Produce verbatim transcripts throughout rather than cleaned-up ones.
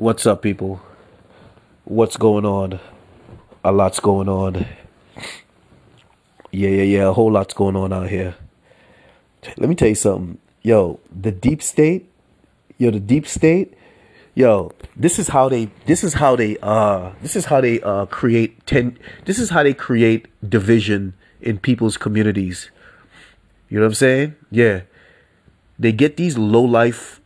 What's up, people? What's going on? A lot's going on. Yeah, yeah, yeah. A whole lot's going on out here. Let me tell you something. Yo, the deep state. Yo, the deep state. Yo, this is how they. This is how they. Uh, this is how they uh, create ten. This is how they create division in people's communities. You know what I'm saying? Yeah. They get these low life.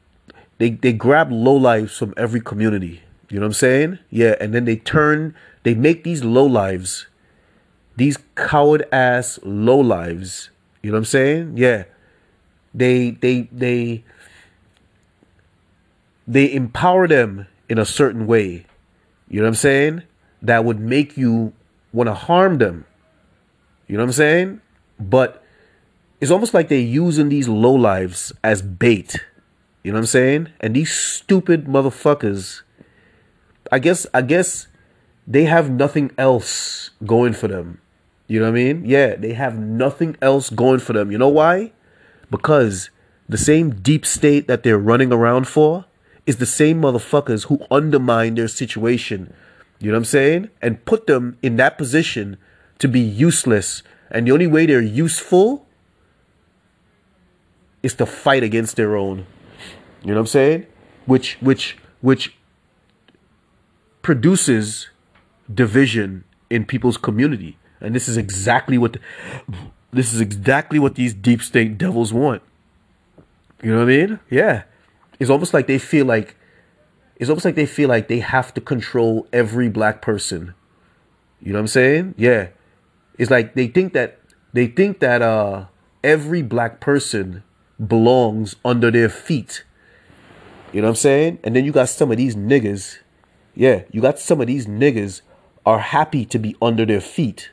They they grab low lives from every community. You know what I'm saying? Yeah, and then they turn. They make these low lives. These coward ass low lives. You know what I'm saying? Yeah. They they they they empower them in a certain way. You know what I'm saying? That would make you want to harm them. You know what I'm saying? But it's almost like they're using these low lives as bait. You know what I'm saying? And these stupid motherfuckers, I guess I guess they have nothing else going for them. You know what I mean? Yeah, they have nothing else going for them. You know why? Because the same deep state that they're running around for is the same motherfuckers who undermine their situation. You know what I'm saying? And put them in that position to be useless. And the only way they're useful is to fight against their own. You know what I'm saying? Which which which produces division in people's community. And this is exactly what the, this is exactly what these deep state devils want. You know what I mean? Yeah. It's almost like they feel like it's almost like they feel like they have to control every black person. You know what I'm saying? Yeah. It's like they think that they think that uh every black person belongs under their feet. You know what I'm saying? And then you got some of these niggas. Yeah, you got some of these niggas are happy to be under their feet.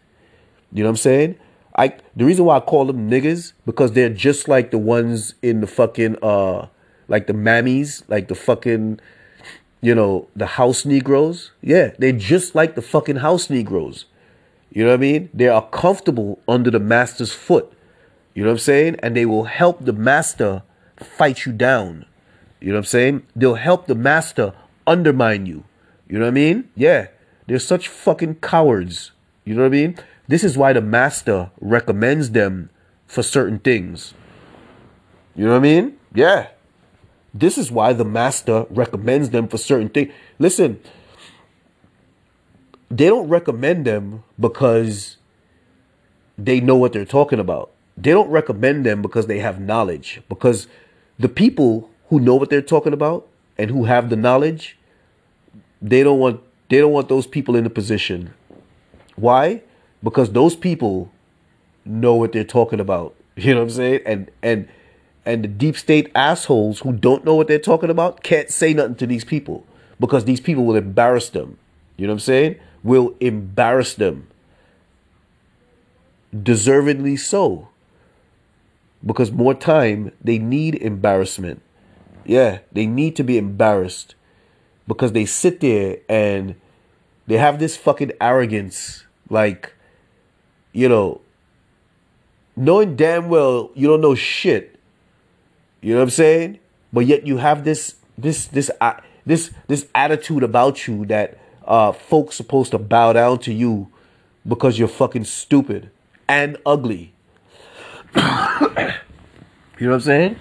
You know what I'm saying? I the reason why I call them niggas, because they're just like the ones in the fucking uh like the mammies, like the fucking, you know, the house Negroes. Yeah, they're just like the fucking house Negroes. You know what I mean? They are comfortable under the master's foot. You know what I'm saying? And they will help the master fight you down. You know what I'm saying? They'll help the master undermine you. You know what I mean? Yeah. They're such fucking cowards. You know what I mean? This is why the master recommends them for certain things. You know what I mean? Yeah. This is why the master recommends them for certain things. Listen, they don't recommend them because they know what they're talking about. They don't recommend them because they have knowledge. Because the people who know what they're talking about and who have the knowledge, they don't want they don't want those people in the position. Why? Because those people know what they're talking about. You know what I'm saying? And and and the deep state assholes who don't know what they're talking about can't say nothing to these people, because these people will embarrass them. You know what I'm saying? Will embarrass them. Deservedly so. Because more time, they need embarrassment. Yeah, they need to be embarrassed. Because they sit there and they have this fucking arrogance. Like, you know, knowing damn well you don't know shit. You know what I'm saying? But yet you have this this this uh, this this attitude about you that uh, folks supposed to bow down to you because you're fucking stupid and ugly. You know what I'm saying?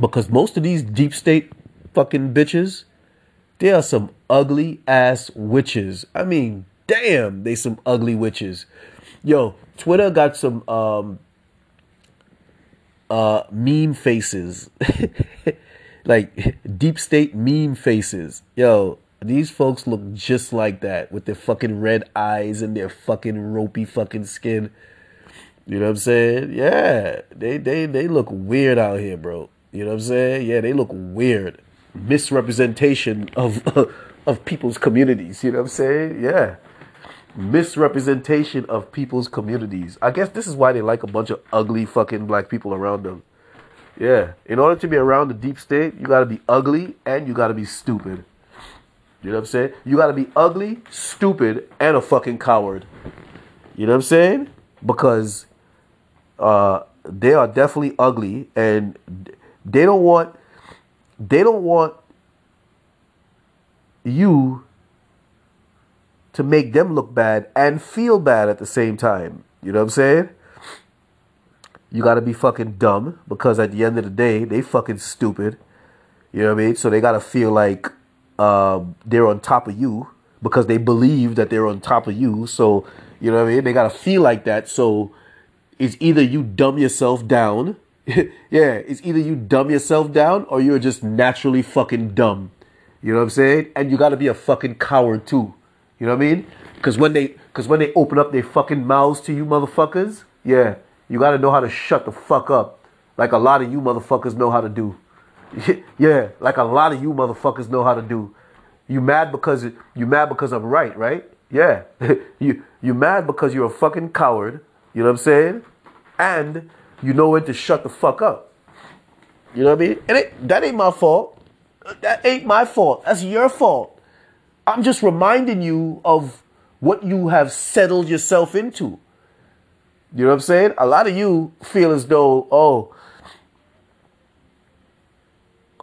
Because most of these deep state fucking bitches, they are some ugly ass witches. I mean, damn, they some ugly witches. Yo, Twitter got some um, uh, meme faces. Like, deep state meme faces. Yo, these folks look just like that, with their fucking red eyes and their fucking ropey fucking skin. You know what I'm saying? Yeah, they they they look weird out here, bro. You know what I'm saying? Yeah, they look weird. Misrepresentation of of people's communities. You know what I'm saying? Yeah. Misrepresentation of people's communities. I guess this is why they like a bunch of ugly fucking black people around them. Yeah. In order to be around the deep state, you got to be ugly and you got to be stupid. You know what I'm saying? You got to be ugly, stupid, and a fucking coward. You know what I'm saying? Because uh, they are definitely ugly, and they don't want they don't want you to make them look bad and feel bad at the same time. You know what I'm saying? You got to be fucking dumb, because at the end of the day, they fucking stupid. You know what I mean? So they got to feel like um, they're on top of you, because they believe that they're on top of you. So, you know what I mean? They got to feel like that. So it's either you dumb yourself down. yeah, it's either you dumb yourself down or you're just naturally fucking dumb. You know what I'm saying? And you got to be a fucking coward too. You know what I mean? Because when they, because when they open up their fucking mouths to you motherfuckers, yeah, you got to know how to shut the fuck up. Like a lot of you motherfuckers know how to do. yeah, like a lot of you motherfuckers know how to do. You mad because you mad because I'm right, right? Yeah. you you mad because you're a fucking coward. You know what I'm saying? And you know when to shut the fuck up. You know what I mean? And it, that ain't my fault. That ain't my fault. That's your fault. I'm just reminding you of what you have settled yourself into. You know what I'm saying? A lot of you feel as though, oh,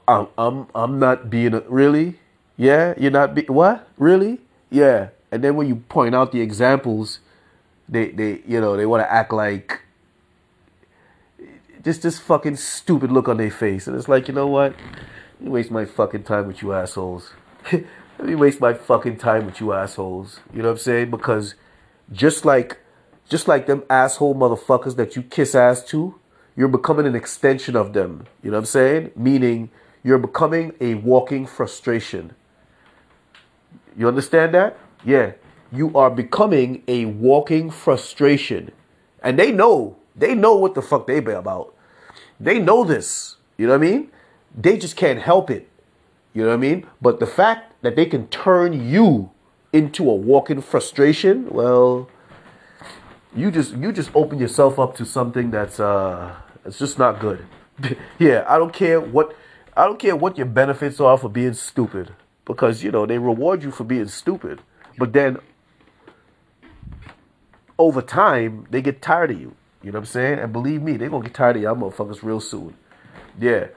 I'm I'm, I'm not being, a, really? Yeah? You're not being, what? Really? Yeah. And then when you point out the examples, they, they you know, they want to act like, just this fucking stupid look on their face. And it's like, you know what? Let me waste my fucking time with you assholes. Let me waste my fucking time with you assholes. You know what I'm saying? Because just like, just like them asshole motherfuckers that you kiss ass to, you're becoming an extension of them. You know what I'm saying? Meaning you're becoming a walking frustration. You understand that? Yeah. You are becoming a walking frustration. And they know. They know what the fuck they be about. They know this. You know what I mean? They just can't help it. You know what I mean? But the fact that they can turn you into a walking frustration, well, you just you just open yourself up to something that's uh it's just not good. yeah, I don't care what I don't care what your benefits are for being stupid, because you know they reward you for being stupid. But then over time they get tired of you. You know what I'm saying? And believe me, they're going to get tired of y'all motherfuckers real soon. Yeah.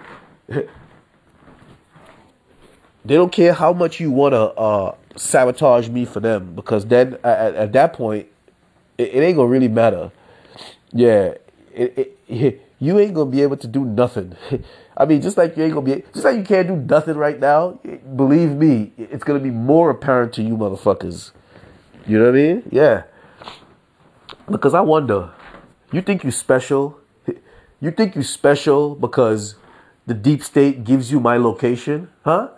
They don't care how much you want to uh, sabotage me for them. Because then, at, at that point, it, it ain't going to really matter. Yeah. It, it, you ain't going to be able to do nothing. I mean, just like you ain't going to be... Just like you can't do nothing right now, it, believe me, it's going to be more apparent to you motherfuckers. You know what I mean? Yeah. Because I wonder... You think you special? You think you special because the deep state gives you my location? Huh?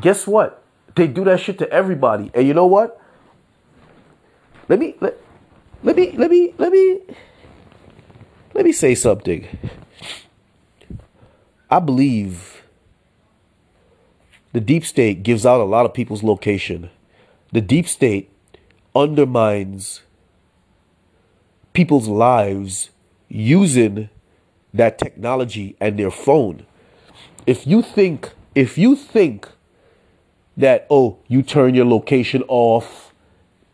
Guess what? They do that shit to everybody. And you know what? Let me let, let me let me let me let me say something. I believe the deep state gives out a lot of people's location. The deep state undermines people's lives using that technology and their phone. If you think, if you think that, oh, you turn your location off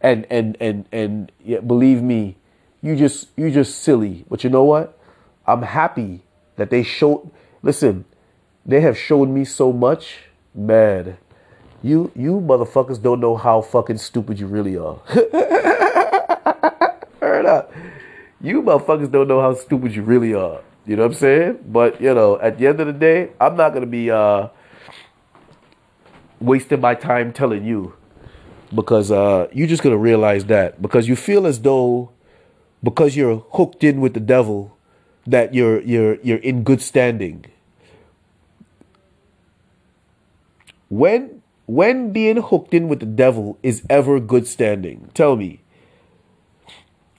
and, and, and, and yeah, believe me, you just, you just silly. But you know what? I'm happy that they showed, listen, they have shown me so much, man. You, you motherfuckers don't know how fucking stupid you really are. Heard up. You motherfuckers don't know how stupid you really are. You know what I'm saying? But, you know, at the end of the day, I'm not going to be uh, wasting my time telling you, because uh, you're just going to realize that. Because you feel as though, because you're hooked in with the devil, that you're, you're, you're in good standing. When, when being hooked in with the devil is ever good standing? Tell me.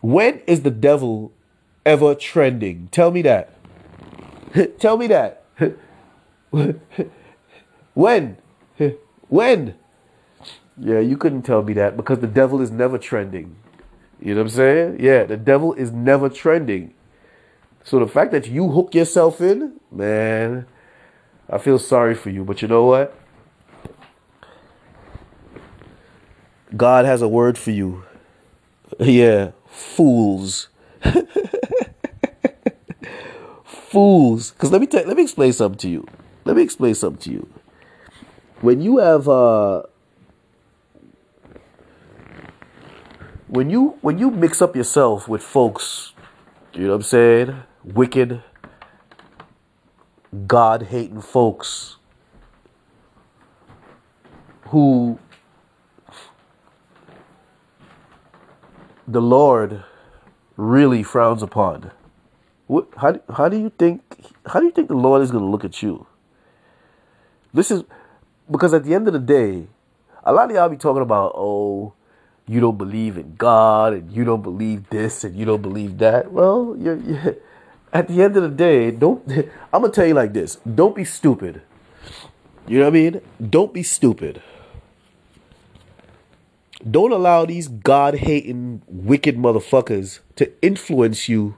When is the devil ever trending? Tell me that. Tell me that. When? When? Yeah, you couldn't tell me that, because the devil is never trending. You know what I'm saying? Yeah, the devil is never trending. So the fact that you hook yourself in, man, I feel sorry for you. But you know what? God has a word for you. Yeah. Fools. Fools. Because let me tell, let me explain something to you. Let me explain something to you. when you have uh, when you when you mix up yourself with folks, you know what I'm saying, wicked, God-hating folks who the Lord really frowns upon. What, how, how do you think how do you think the Lord is going to look at you? This is because at the end of the day, a lot of y'all be talking about, oh, you don't believe in God and you don't believe this and you don't believe that. Well, you're, you're, at the end of the day, don't. I'm gonna tell you like this: don't be stupid. You know what I mean? Don't be stupid. Don't allow these God-hating, wicked motherfuckers to influence you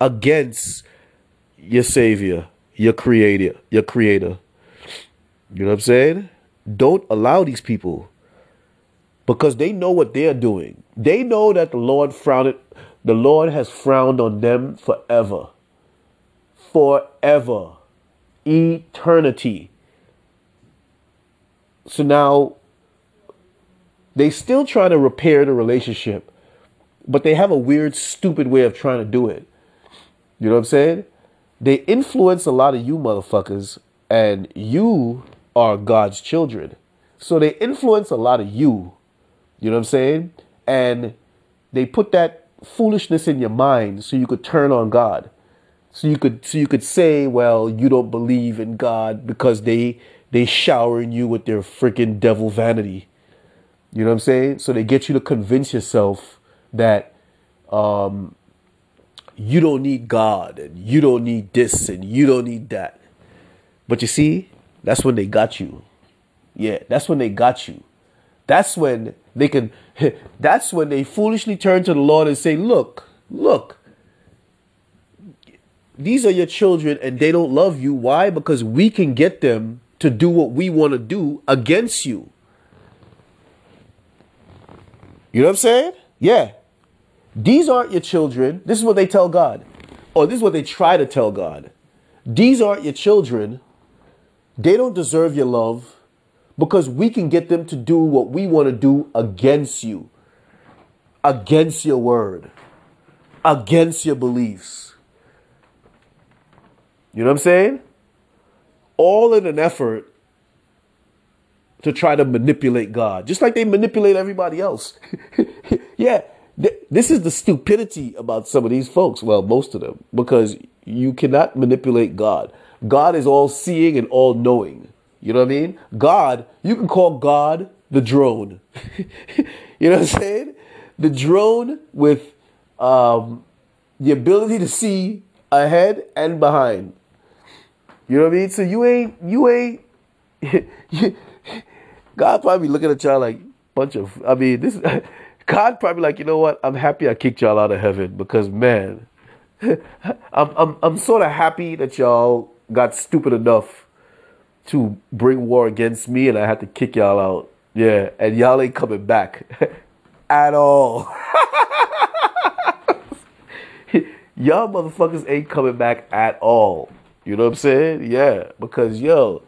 against your Savior, your Creator, your Creator. You know what I'm saying? Don't allow these people, because they know what they're doing. They know that the Lord frowned. The Lord has frowned on them forever, forever, eternity. So now they still trying to repair the relationship, but they have a weird, stupid way of trying to do it. You know what I'm saying? They influence a lot of you motherfuckers, and you are God's children. So they influence a lot of you. You know what I'm saying? And they put that foolishness in your mind so you could turn on God. So you could so you could say, well, you don't believe in God because they they showering you with their freaking devil vanity. You know what I'm saying? So they get you to convince yourself that um, you don't need God and you don't need this and you don't need that. But you see, that's when they got you. Yeah, that's when they got you. That's when they can. That's when they foolishly turn to the Lord and say, look, look, these are your children and they don't love you. Why? Because we can get them to do what we want to do against you. You know what I'm saying? Yeah. These aren't your children. This is what they tell God. Or this is what they try to tell God. These aren't your children. They don't deserve your love because we can get them to do what we want to do against you. Against your word. Against your beliefs. You know what I'm saying? All in an effort to try to manipulate God, just like they manipulate everybody else. Yeah, th- this is the stupidity about some of these folks. Well, most of them, because you cannot manipulate God. God is all-seeing and all-knowing. You know what I mean? God, you can call God the drone. You know what I'm saying? The drone with um, the ability to see ahead and behind. You know what I mean? So you ain't, you ain't, you, God probably looking at y'all like bunch of, I mean, this, God probably like, you know what? I'm happy I kicked y'all out of heaven because, man, I'm I'm I'm sort of happy that y'all got stupid enough to bring war against me and I had to kick y'all out. Yeah, and y'all ain't coming back at all. Y'all motherfuckers ain't coming back at all. You know what I'm saying? Yeah, because, yo,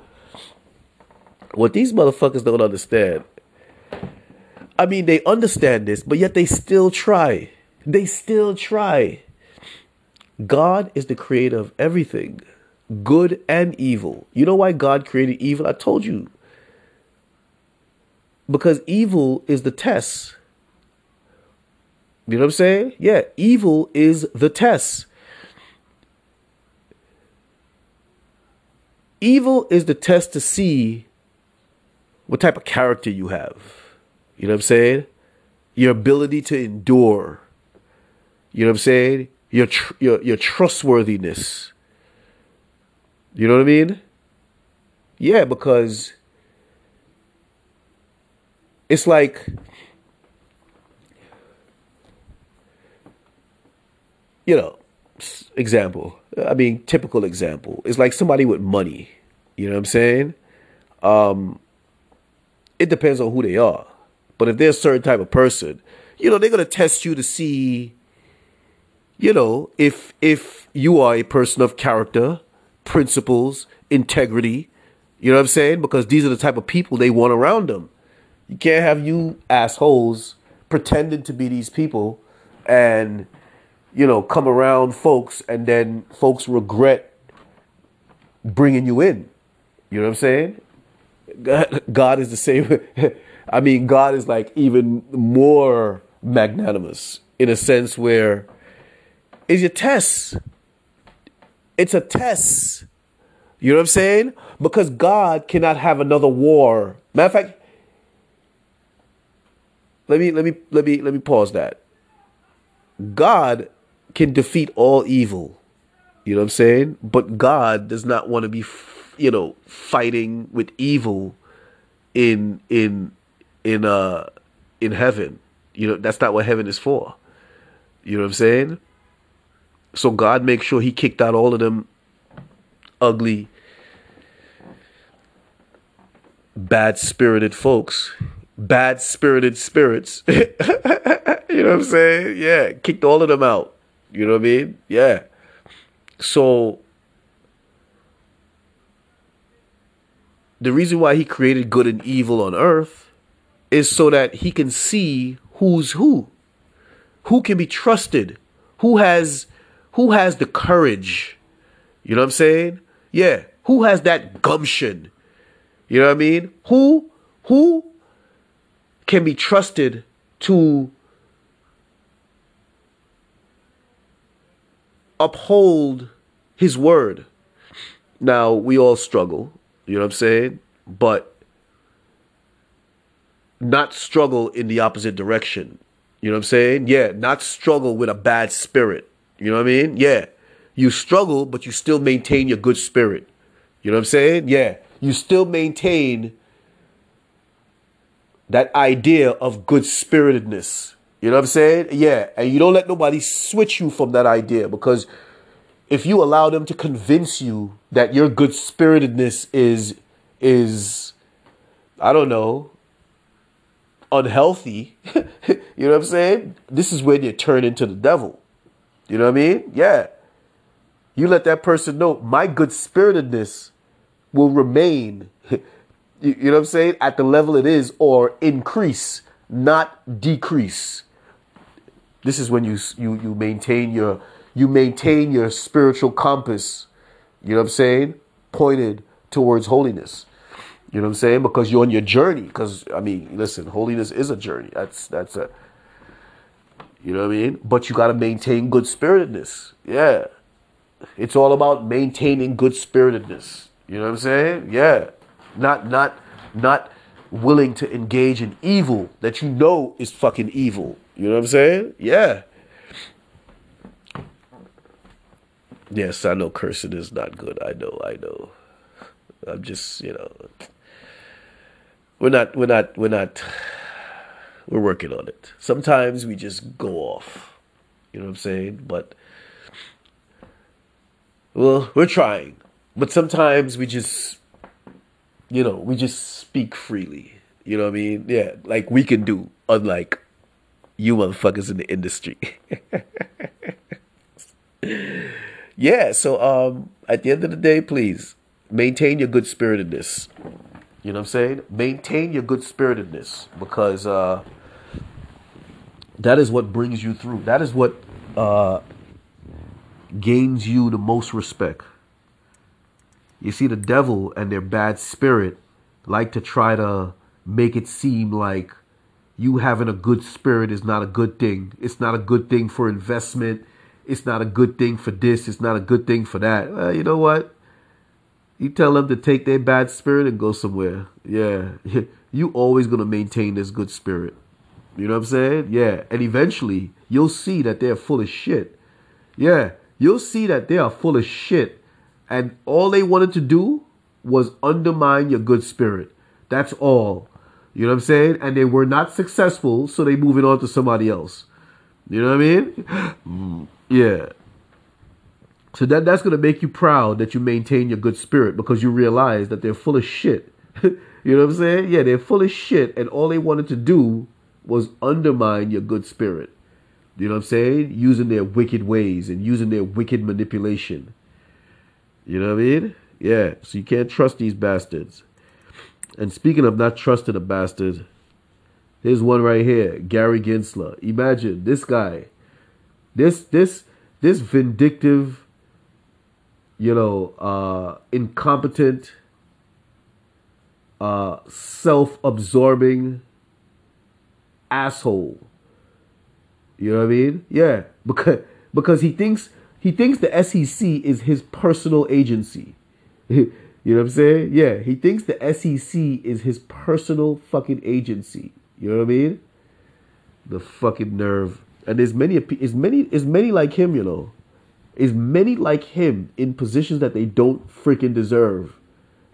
what these motherfuckers don't understand, I mean, they understand this, but yet they still try. They still try. God is the creator of everything, good and evil. You know why God created evil? I told you. Because evil is the test. You know what I'm saying? Yeah, evil is the test. Evil is the test to see what type of character you have. You know what I'm saying? Your ability to endure. You know what I'm saying? Your tr- your your trustworthiness. You know what I mean? Yeah, because it's like, you know, example. I mean, typical example. It's like somebody with money. You know what I'm saying? Um, it depends on who they are. But if they're a certain type of person, you know, they're going to test you to see, you know, if if you are a person of character, principles, integrity. You know what I'm saying? Because these are the type of people they want around them. You can't have you assholes pretending to be these people and, you know, come around folks and then folks regret bringing you in. You know what I'm saying? God, God is the same. I mean, God is like even more magnanimous in a sense where it's your test. It's a test. You know what I'm saying? Because God cannot have another war. Matter of fact, let me let me let me let me pause that. God can defeat all evil. You know what I'm saying? But God does not want to be, you know, fighting with evil in in in uh in heaven. You know, that's not what heaven is for. You know what I'm saying? So God makes sure he kicked out all of them ugly, bad-spirited folks, bad-spirited spirits. You know what I'm saying? Yeah, kicked all of them out. You know what I mean? Yeah. So the reason why he created good and evil on earth is so that he can see who's who, who can be trusted, who has who has the courage. You know what I'm saying? Yeah. Who has that gumption? You know what I mean? Who who can be trusted to uphold his word? Now, we all struggle, you know what I'm saying? But not struggle in the opposite direction. You know what I'm saying? Yeah, not struggle with a bad spirit. You know what I mean? Yeah. You struggle, but you still maintain your good spirit. You know what I'm saying? Yeah. You still maintain that idea of good spiritedness. You know what I'm saying? Yeah. And you don't let nobody switch you from that idea, because if you allow them to convince you that your good spiritedness is, is, I don't know, unhealthy, you know what I'm saying? This is when you turn into the devil. You know what I mean? Yeah. You let that person know, my good spiritedness will remain, you, you know what I'm saying, at the level it is, or increase, not decrease. This is when you you you maintain your you maintain your spiritual compass, you know what I'm saying, pointed towards holiness. You know what I'm saying? Because you're on your journey. Because I mean, listen, holiness is a journey. That's that's a, you know what I mean? But you gotta maintain good spiritedness. Yeah. It's all about maintaining good spiritedness. You know what I'm saying? Yeah. Not not not willing to engage in evil that you know is fucking evil. You know what I'm saying? Yeah. Yes, I know cursing is not good. I know, I know. I'm just, you know. We're not we're not we're not we're working on it. Sometimes we just go off. You know what I'm saying? But well, we're trying, but sometimes we just, you know, we just speak freely. You know what I mean? Yeah, like we can do, unlike you motherfuckers in the industry. Yeah, so um, at the end of the day, please maintain your good spiritedness. You know what I'm saying? Maintain your good spiritedness, because uh, that is what brings you through. That is what... Uh, gains you the most respect. You see, the devil and their bad spirit like to try to make it seem like you having a good spirit is not a good thing. It's not a good thing for investment. It's not a good thing for this. It's not a good thing for that. Well, you know what? You tell them to take their bad spirit and go somewhere. Yeah. You always going to maintain this good spirit. You know what I'm saying? Yeah. And eventually you'll see that they're full of shit. Yeah. You'll see that they are full of shit, and all they wanted to do was undermine your good spirit. That's all. You know what I'm saying? And they were not successful, so they moving on to somebody else. You know what I mean? Yeah. So that that's going to make you proud that you maintain your good spirit, because you realize that they're full of shit. You know what I'm saying? Yeah, they're full of shit, and all they wanted to do was undermine your good spirit. You know what I'm saying? Using their wicked ways and using their wicked manipulation. You know what I mean? Yeah, so you can't trust these bastards. And speaking of not trusting a bastard, here's one right here, Gary Gensler. Imagine this guy, this this this vindictive, you know, uh, incompetent, uh, self-absorbing asshole. You know what I mean? Yeah, because because he thinks he thinks the S E C is his personal agency. You know what I'm saying? Yeah, he thinks the S E C is his personal fucking agency. You know what I mean? The fucking nerve. And there's many, is many, is many like him. You know, is many like him in positions that they don't freaking deserve.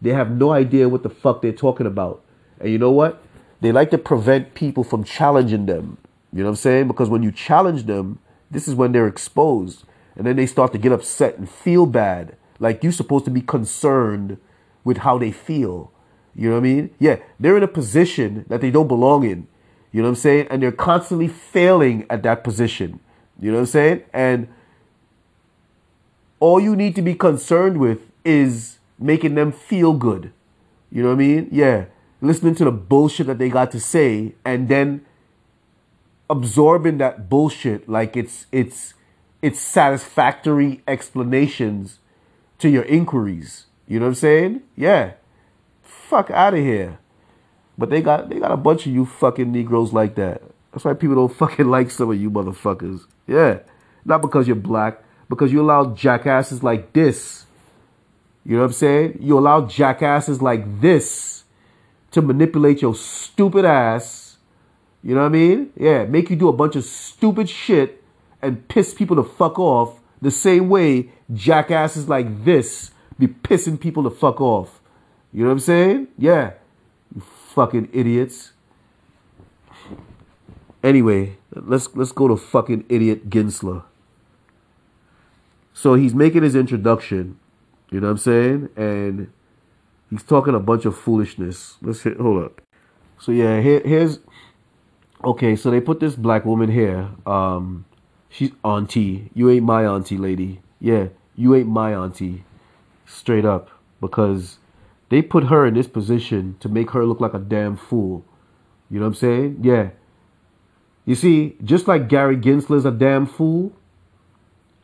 They have no idea what the fuck they're talking about. And you know what? They like to prevent people from challenging them. You know what I'm saying? Because when you challenge them, this is when they're exposed, and then they start to get upset and feel bad. Like, you're supposed to be concerned with how they feel. You know what I mean? Yeah, they're in a position that they don't belong in. You know what I'm saying? And they're constantly failing at that position. You know what I'm saying? And all you need to be concerned with is making them feel good. You know what I mean? Yeah. Listening to the bullshit that they got to say and then absorbing that bullshit like it's it's it's satisfactory explanations to your inquiries. You know what I'm saying? Yeah. Fuck out of here. But they got they got a bunch of you fucking Negroes like that. That's why people don't fucking like some of you motherfuckers. Yeah. Not because you're black. Because you allow jackasses like this. You know what I'm saying? You allow jackasses like this to manipulate your stupid ass. You know what I mean? Yeah. Make you do a bunch of stupid shit and piss people the fuck off the same way jackasses like this be pissing people the fuck off. You know what I'm saying? Yeah. You fucking idiots. Anyway, let's let's go to fucking idiot Gensler. So he's making his introduction. You know what I'm saying? And he's talking a bunch of foolishness. Let's hit, hold up. So yeah, here, here's... Okay, so they put this black woman here. Um, she's auntie. You ain't my auntie, lady. Yeah, you ain't my auntie. Straight up. Because they put her in this position to make her look like a damn fool. You know what I'm saying? Yeah. You see, just like Gary Gensler's a damn fool,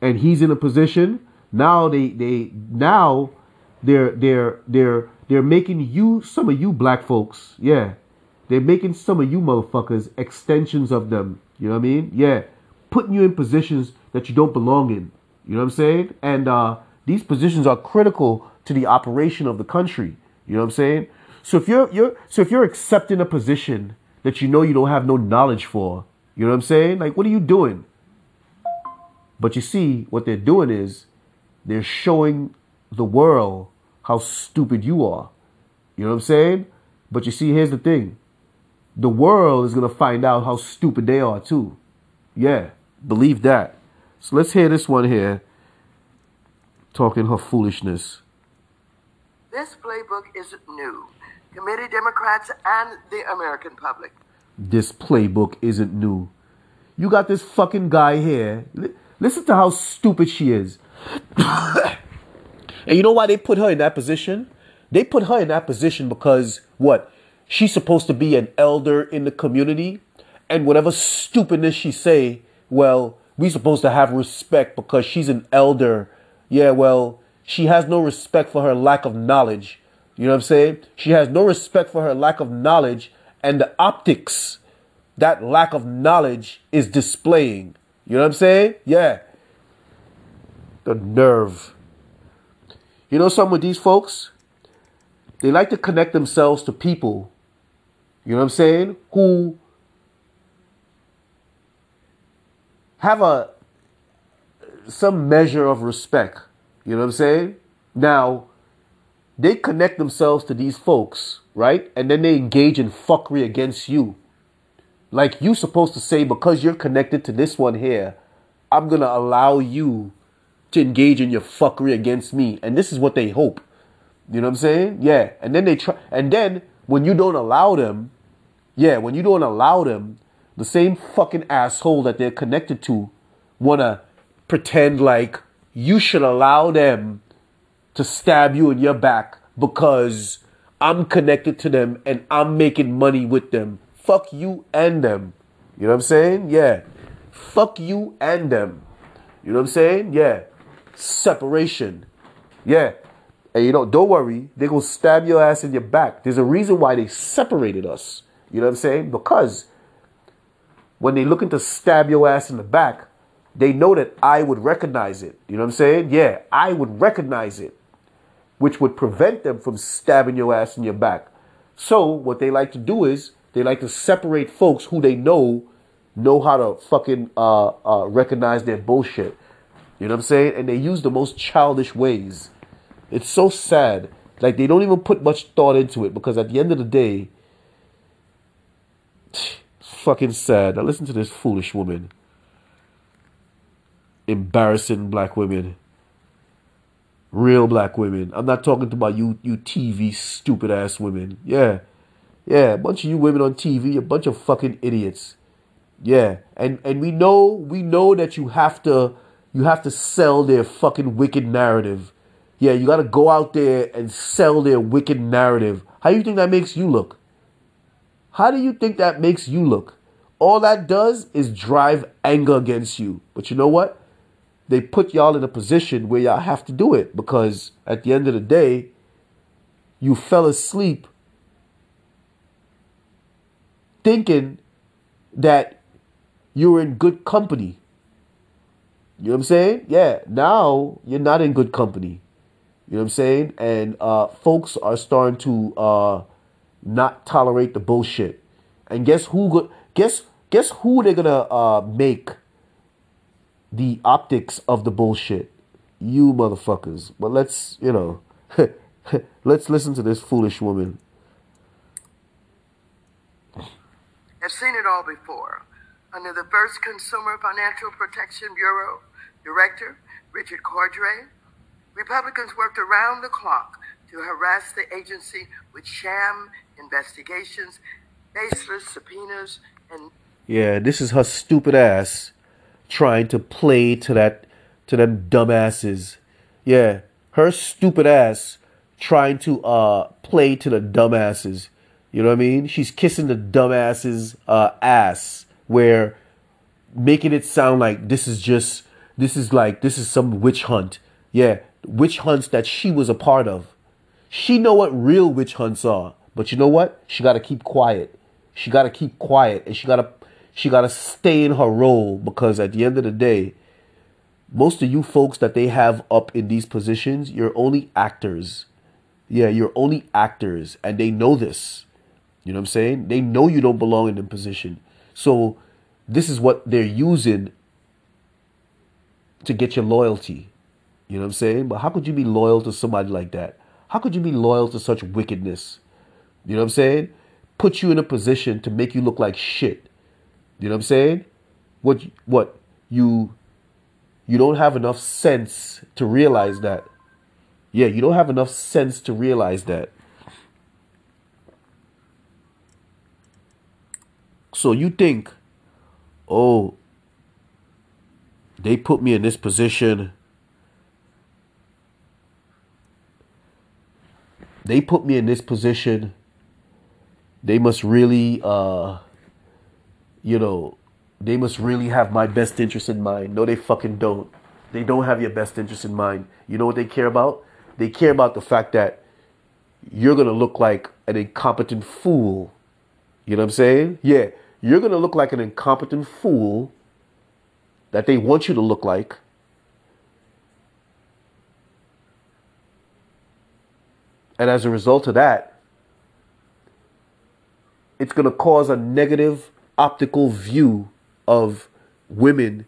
and he's in a position, now they they now they're they're they're they're making you, some of you black folks, yeah. They're making some of you motherfuckers extensions of them. You know what I mean? Yeah. Putting you in positions that you don't belong in. You know what I'm saying? And uh, these positions are critical to the operation of the country. You know what I'm saying? So if you're you're so if you're accepting a position that you know you don't have no knowledge for, you know what I'm saying? Like, what are you doing? But you see, what they're doing is they're showing the world how stupid you are. You know what I'm saying? But you see, here's the thing. The world is going to find out how stupid they are too. Yeah, believe that. So let's hear this one here, talking her foolishness. This playbook isn't new. Committee Democrats and the American public. This playbook isn't new. You got this fucking guy here. L- listen to how stupid she is. And you know why they put her in that position? They put her in that position because, what? She's supposed to be an elder in the community. And whatever stupidness she say, well... we're supposed to have respect because she's an elder. Yeah, well, she has no respect for her lack of knowledge. You know what I'm saying? She has no respect for her lack of knowledge and the optics that lack of knowledge is displaying. You know what I'm saying? Yeah. The nerve. You know something with these folks? They like to connect themselves to people, you know what I'm saying, who... have a some measure of respect. You know what I'm saying? Now, they connect themselves to these folks, right? And then they engage in fuckery against you. Like, you're supposed to say, because you're connected to this one here, I'm going to allow you to engage in your fuckery against me. And this is what they hope. You know what I'm saying? Yeah. And then they try. And then when you don't allow them, yeah, when you don't allow them, the same fucking asshole that they're connected to wanna pretend like you should allow them to stab you in your back because I'm connected to them and I'm making money with them. Fuck you and them. You know what I'm saying? Yeah. Fuck you and them. You know what I'm saying? Yeah. Separation. Yeah. And you don't, don't worry, they're going to stab your ass in your back. There's a reason why they separated us. You know what I'm saying? Because when they're looking to stab your ass in the back, they know that I would recognize it. You know what I'm saying? Yeah, I would recognize it, which would prevent them from stabbing your ass in your back. So what they like to do is they like to separate folks who they know know how to fucking uh, uh, recognize their bullshit. You know what I'm saying? And they use the most childish ways. It's so sad. Like, they don't even put much thought into it because at the end of the day, it's fucking sad. Now listen to this foolish woman. Embarrassing black women. Real black women. I'm not talking about you, you T V stupid ass women. Yeah. Yeah, a bunch of you women on T V, a bunch of fucking idiots. Yeah. And and we know we know that you have to you have to sell their fucking wicked narrative. Yeah, you got to go out there and sell their wicked narrative. How do you think that makes you look? How do you think that makes you look? All that does is drive anger against you. But you know what? They put y'all in a position where y'all have to do it because at the end of the day, you fell asleep thinking that you were in good company. You know what I'm saying? Yeah, now you're not in good company. You know what I'm saying? And uh, folks are starting to uh, not tolerate the bullshit. And guess who? Go- guess guess who they're gonna uh, make the optics of the bullshit? You motherfuckers. But let's you know, let's listen to this foolish woman. I've seen it all before. Under the first Consumer Financial Protection Bureau director, Richard Cordray, Republicans worked around the clock to harass the agency with sham investigations, baseless subpoenas, and... Yeah, this is her stupid ass trying to play to that, to them dumbasses. Yeah, her stupid ass trying to uh play to the dumbasses. You know what I mean? She's kissing the dumbasses' uh, ass, where making it sound like this is just, this is like, this is some witch hunt. Yeah. Witch hunts that she was a part of. She know what real witch hunts are, but you know what? She got to keep quiet. She got to keep quiet, and she got to she got to stay in her role because at the end of the day, most of you folks that they have up in these positions, you're only actors. Yeah, you're only actors, and they know this. You know what I'm saying? They know you don't belong in the position. So this is what they're using to get your loyalty. You know what I'm saying? But how could you be loyal to somebody like that? How could you be loyal to such wickedness? You know what I'm saying? Put you in a position to make you look like shit. You know what I'm saying? What? What? You, you don't have enough sense to realize that. Yeah, you don't have enough sense to realize that. So you think, oh, they put me in this position. They put me in this position. They must really, uh, you know, they must really have my best interest in mind. No, they fucking don't. They don't have your best interest in mind. You know what they care about? They care about the fact that you're going to look like an incompetent fool. You know what I'm saying? Yeah. You're going to look like an incompetent fool that they want you to look like. And as a result of that, it's going to cause a negative optical view of women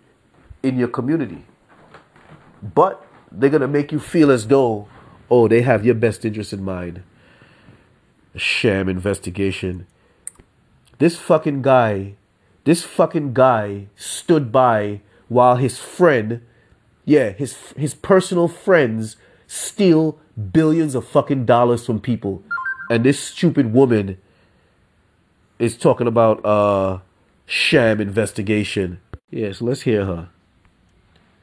in your community. But they're going to make you feel as though, oh, they have your best interest in mind. A sham investigation. This fucking guy, this fucking guy stood by while his friend, yeah, his his personal friends steal billions of fucking dollars from people. And this stupid woman is talking about uh, sham investigation. Yes, yeah, so let's hear her.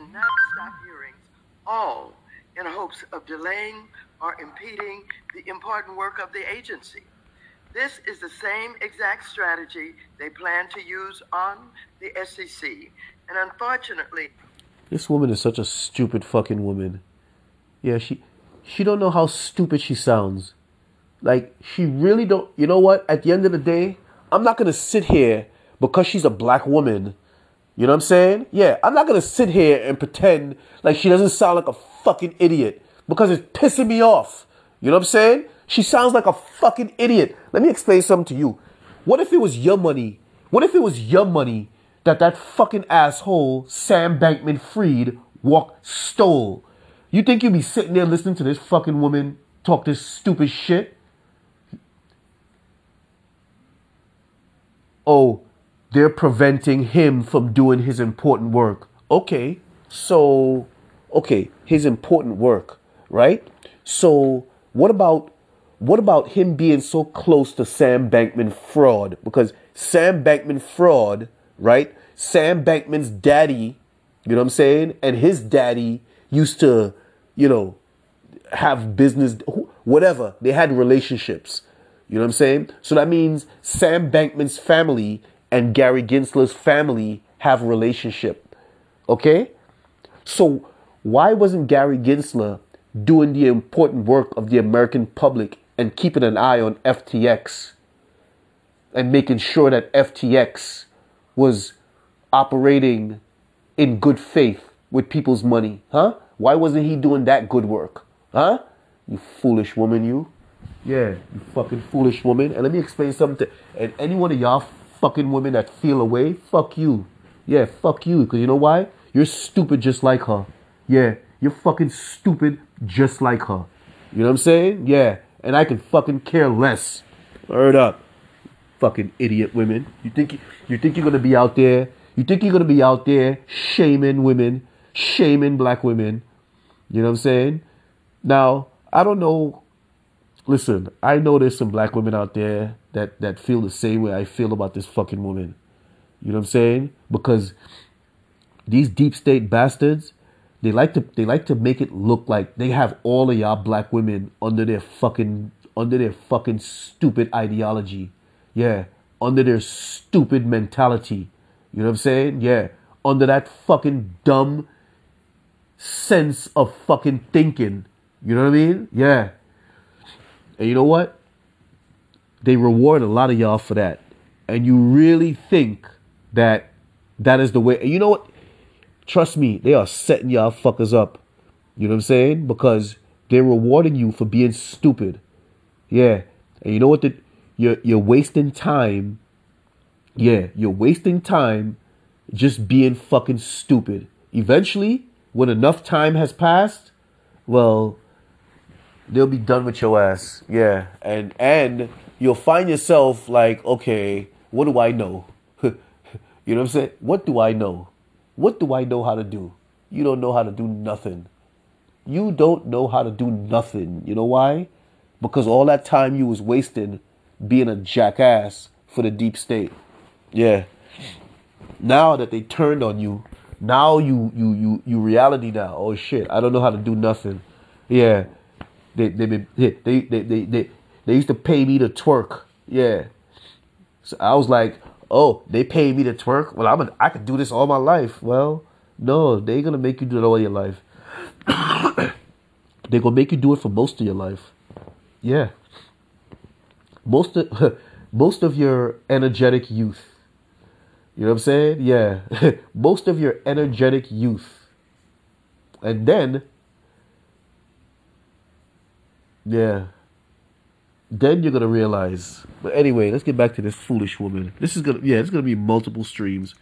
Non-stop hearings, all in hopes of delaying or impeding the important work of the agency. This is the same exact strategy they plan to use on the S E C, and unfortunately... This woman is such a stupid fucking woman. Yeah, she she don't know how stupid she sounds. Like, she really don't... You know what? At the end of the day, I'm not going to sit here because she's a black woman. You know what I'm saying? Yeah, I'm not going to sit here and pretend like she doesn't sound like a fucking idiot because it's pissing me off. You know what I'm saying? She sounds like a fucking idiot. Let me explain something to you. What if it was your money? What if it was your money that that fucking asshole Sam Bankman-Fried walked, stole? You think you'd be sitting there listening to this fucking woman talk this stupid shit? Oh, they're preventing him from doing his important work. Okay, so, okay, his important work, right? So what about, what about him being so close to Sam Bankman-Fried? Because Sam Bankman-Fried, right? Sam Bankman's daddy, you know what I'm saying? And his daddy used to, you know, have business, whatever. They had relationships. You know what I'm saying? So that means Sam Bankman's family and Gary Gensler's family have a relationship. Okay? So why wasn't Gary Gensler doing the important work of the American public and keeping an eye on F T X and making sure that F T X was operating in good faith with people's money? Huh? Why wasn't he doing that good work? Huh? You foolish woman, you. Yeah, you fucking foolish woman. And let me explain something. And any one of y'all fucking women that feel away, fuck you. Yeah, fuck you. Because you know why? You're stupid just like her. Yeah, you're fucking stupid just like her. You know what I'm saying? Yeah. And I can fucking care less. Word up. Fucking idiot women. You think, you, you think you're going to be out there? You think you're going to be out there shaming women, shaming black women? You know what I'm saying? Now, I don't know... Listen, I know there's some black women out there that, that feel the same way I feel about this fucking woman. You know what I'm saying? Because these deep state bastards, they like to they like to make it look like they have all of y'all black women under their fucking under their fucking stupid ideology. Yeah. Under their stupid mentality. You know what I'm saying? Yeah. Under that fucking dumb sense of fucking thinking. You know what I mean? Yeah. And you know what? They reward a lot of y'all for that. And you really think that that is the way. And you know what? Trust me, they are setting y'all fuckers up. You know what I'm saying? Because they're rewarding you for being stupid. Yeah. And you know what? The, you're, you're wasting time. Yeah. You're wasting time just being fucking stupid. Eventually, when enough time has passed, well... they'll be done with your ass. Yeah. And and you'll find yourself like, okay, what do I know? You know what I'm saying? What do I know? What do I know how to do? You don't know how to do nothing. You don't know how to do nothing. You know why? Because all that time you was wasting being a jackass for the deep state. Yeah. Now that they turned on you, now you you you, you reality now. Oh shit, I don't know how to do nothing. Yeah. They they they they they they they used to pay me to twerk, yeah. So I was like, oh, they paid me to twerk. Well, I'm a, I could do this all my life. Well, no, they're gonna make you do it all your life. They're gonna make you do it for most of your life, yeah. Most of most of your energetic youth, you know what I'm saying? Yeah, most of your energetic youth, and then. Yeah. Then you're going to realize. But anyway, let's get back to this foolish woman. This is going to, yeah, it's going to be multiple streams.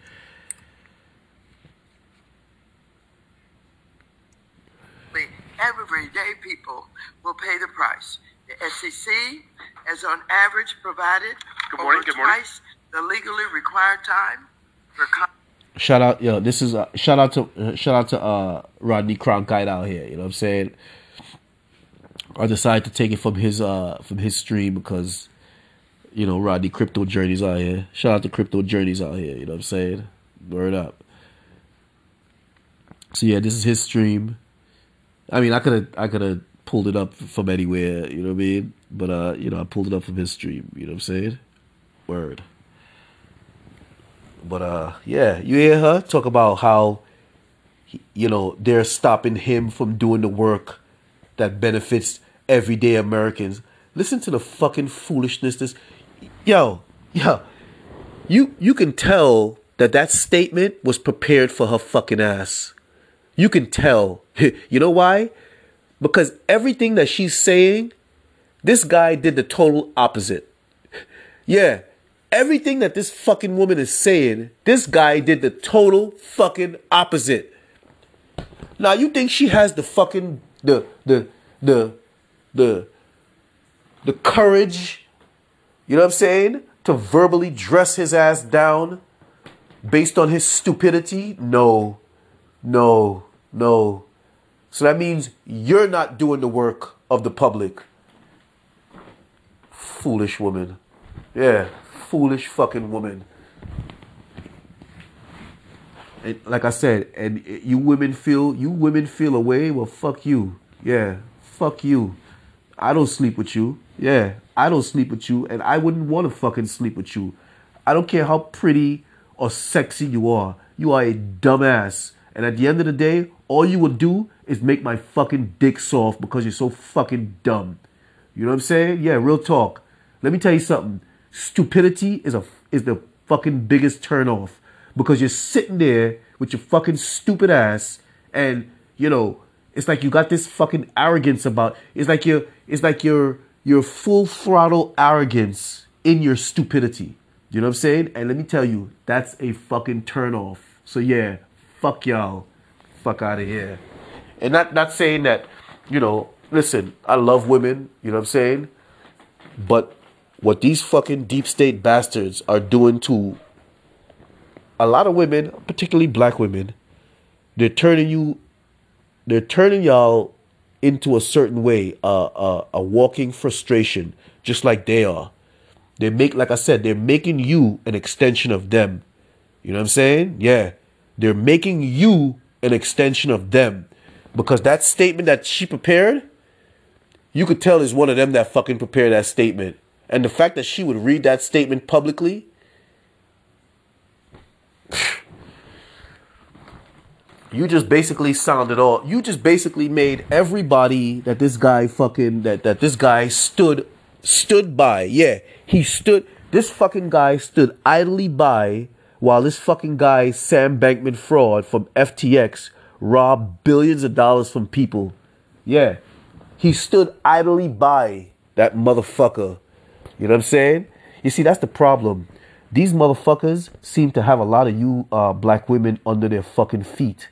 Everyday people will pay the price. The S E C has on average provided good morning, over good twice morning. the legally required time for... Con- shout out, yo, this is, uh, shout out to, uh, shout out to uh, Rodney Cronkite out here, you know what I'm saying? I decided to take it from his uh from his stream because, you know, Rodney Crypto Journeys out here. Shout out to Crypto Journeys out here, you know what I'm saying? Word up. So yeah, this is his stream. I mean, I could have I could have pulled it up from anywhere, you know what I mean? But, uh, you know, I pulled it up from his stream, you know what I'm saying? Word. But, uh, yeah, you hear her talk about how, you know, they're stopping him from doing the work that benefits everyday Americans. Listen to the fucking foolishness this... Yo, yo, you, you can tell that that statement was prepared for her fucking ass. You can tell. You know why? Because everything that she's saying, this guy did the total opposite. Yeah, everything that this fucking woman is saying, this guy did the total fucking opposite. Now, you think she has the fucking, the, the, the, the, the courage, you know what I'm saying, to verbally dress his ass down based on his stupidity? No, no, no. So that means you're not doing the work of the public. Foolish woman. Yeah, foolish fucking woman. And like I said, and you women feel, you women feel a way? Well, fuck you. Yeah, fuck you. I don't sleep with you. Yeah, I don't sleep with you, and I wouldn't want to fucking sleep with you. I don't care how pretty or sexy you are. You are a dumbass. And at the end of the day, all you will do is make my fucking dick soft because you're so fucking dumb. You know what I'm saying? Yeah, real talk. Let me tell you something. Stupidity is a is the fucking biggest turnoff, because you're sitting there with your fucking stupid ass, and you know, it's like you got this fucking arrogance about. It's like your it's like your your full throttle arrogance in your stupidity. You know what I'm saying? And let me tell you, that's a fucking turnoff. So yeah, fuck y'all, fuck out of here. And not not saying that, you know. Listen, I love women. You know what I'm saying? But what these fucking deep state bastards are doing to a lot of women, particularly black women, they're turning you. They're turning y'all into a certain way, uh, uh, a walking frustration, just like they are. They make, like I said, they're making you an extension of them. You know what I'm saying? Yeah. They're making you an extension of them. Because that statement that she prepared, you could tell is one of them that fucking prepared that statement. And the fact that she would read that statement publicly, you just basically sounded all. You just basically made everybody that this guy fucking that that this guy stood stood by. Yeah, he stood. This fucking guy stood idly by while this fucking guy Sam Bankman-Fried from F T X robbed billions of dollars from people. Yeah, he stood idly by that motherfucker. You know what I'm saying? You see, that's the problem. These motherfuckers seem to have a lot of you uh, black women under their fucking feet.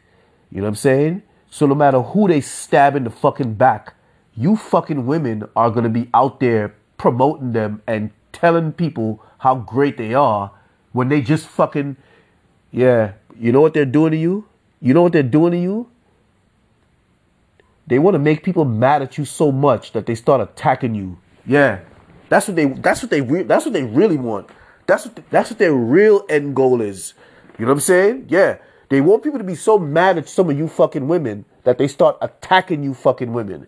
You know what I'm saying? So no matter who they stab in the fucking back, you fucking women are going to be out there promoting them and telling people how great they are when they just fucking, yeah, you know what they're doing to you? You know what they're doing to you? They want to make people mad at you so much that they start attacking you. Yeah. That's what they that's what they re- that's what they really want. That's what th- that's what their real end goal is. You know what I'm saying? Yeah. They want people to be so mad at some of you fucking women that they start attacking you fucking women.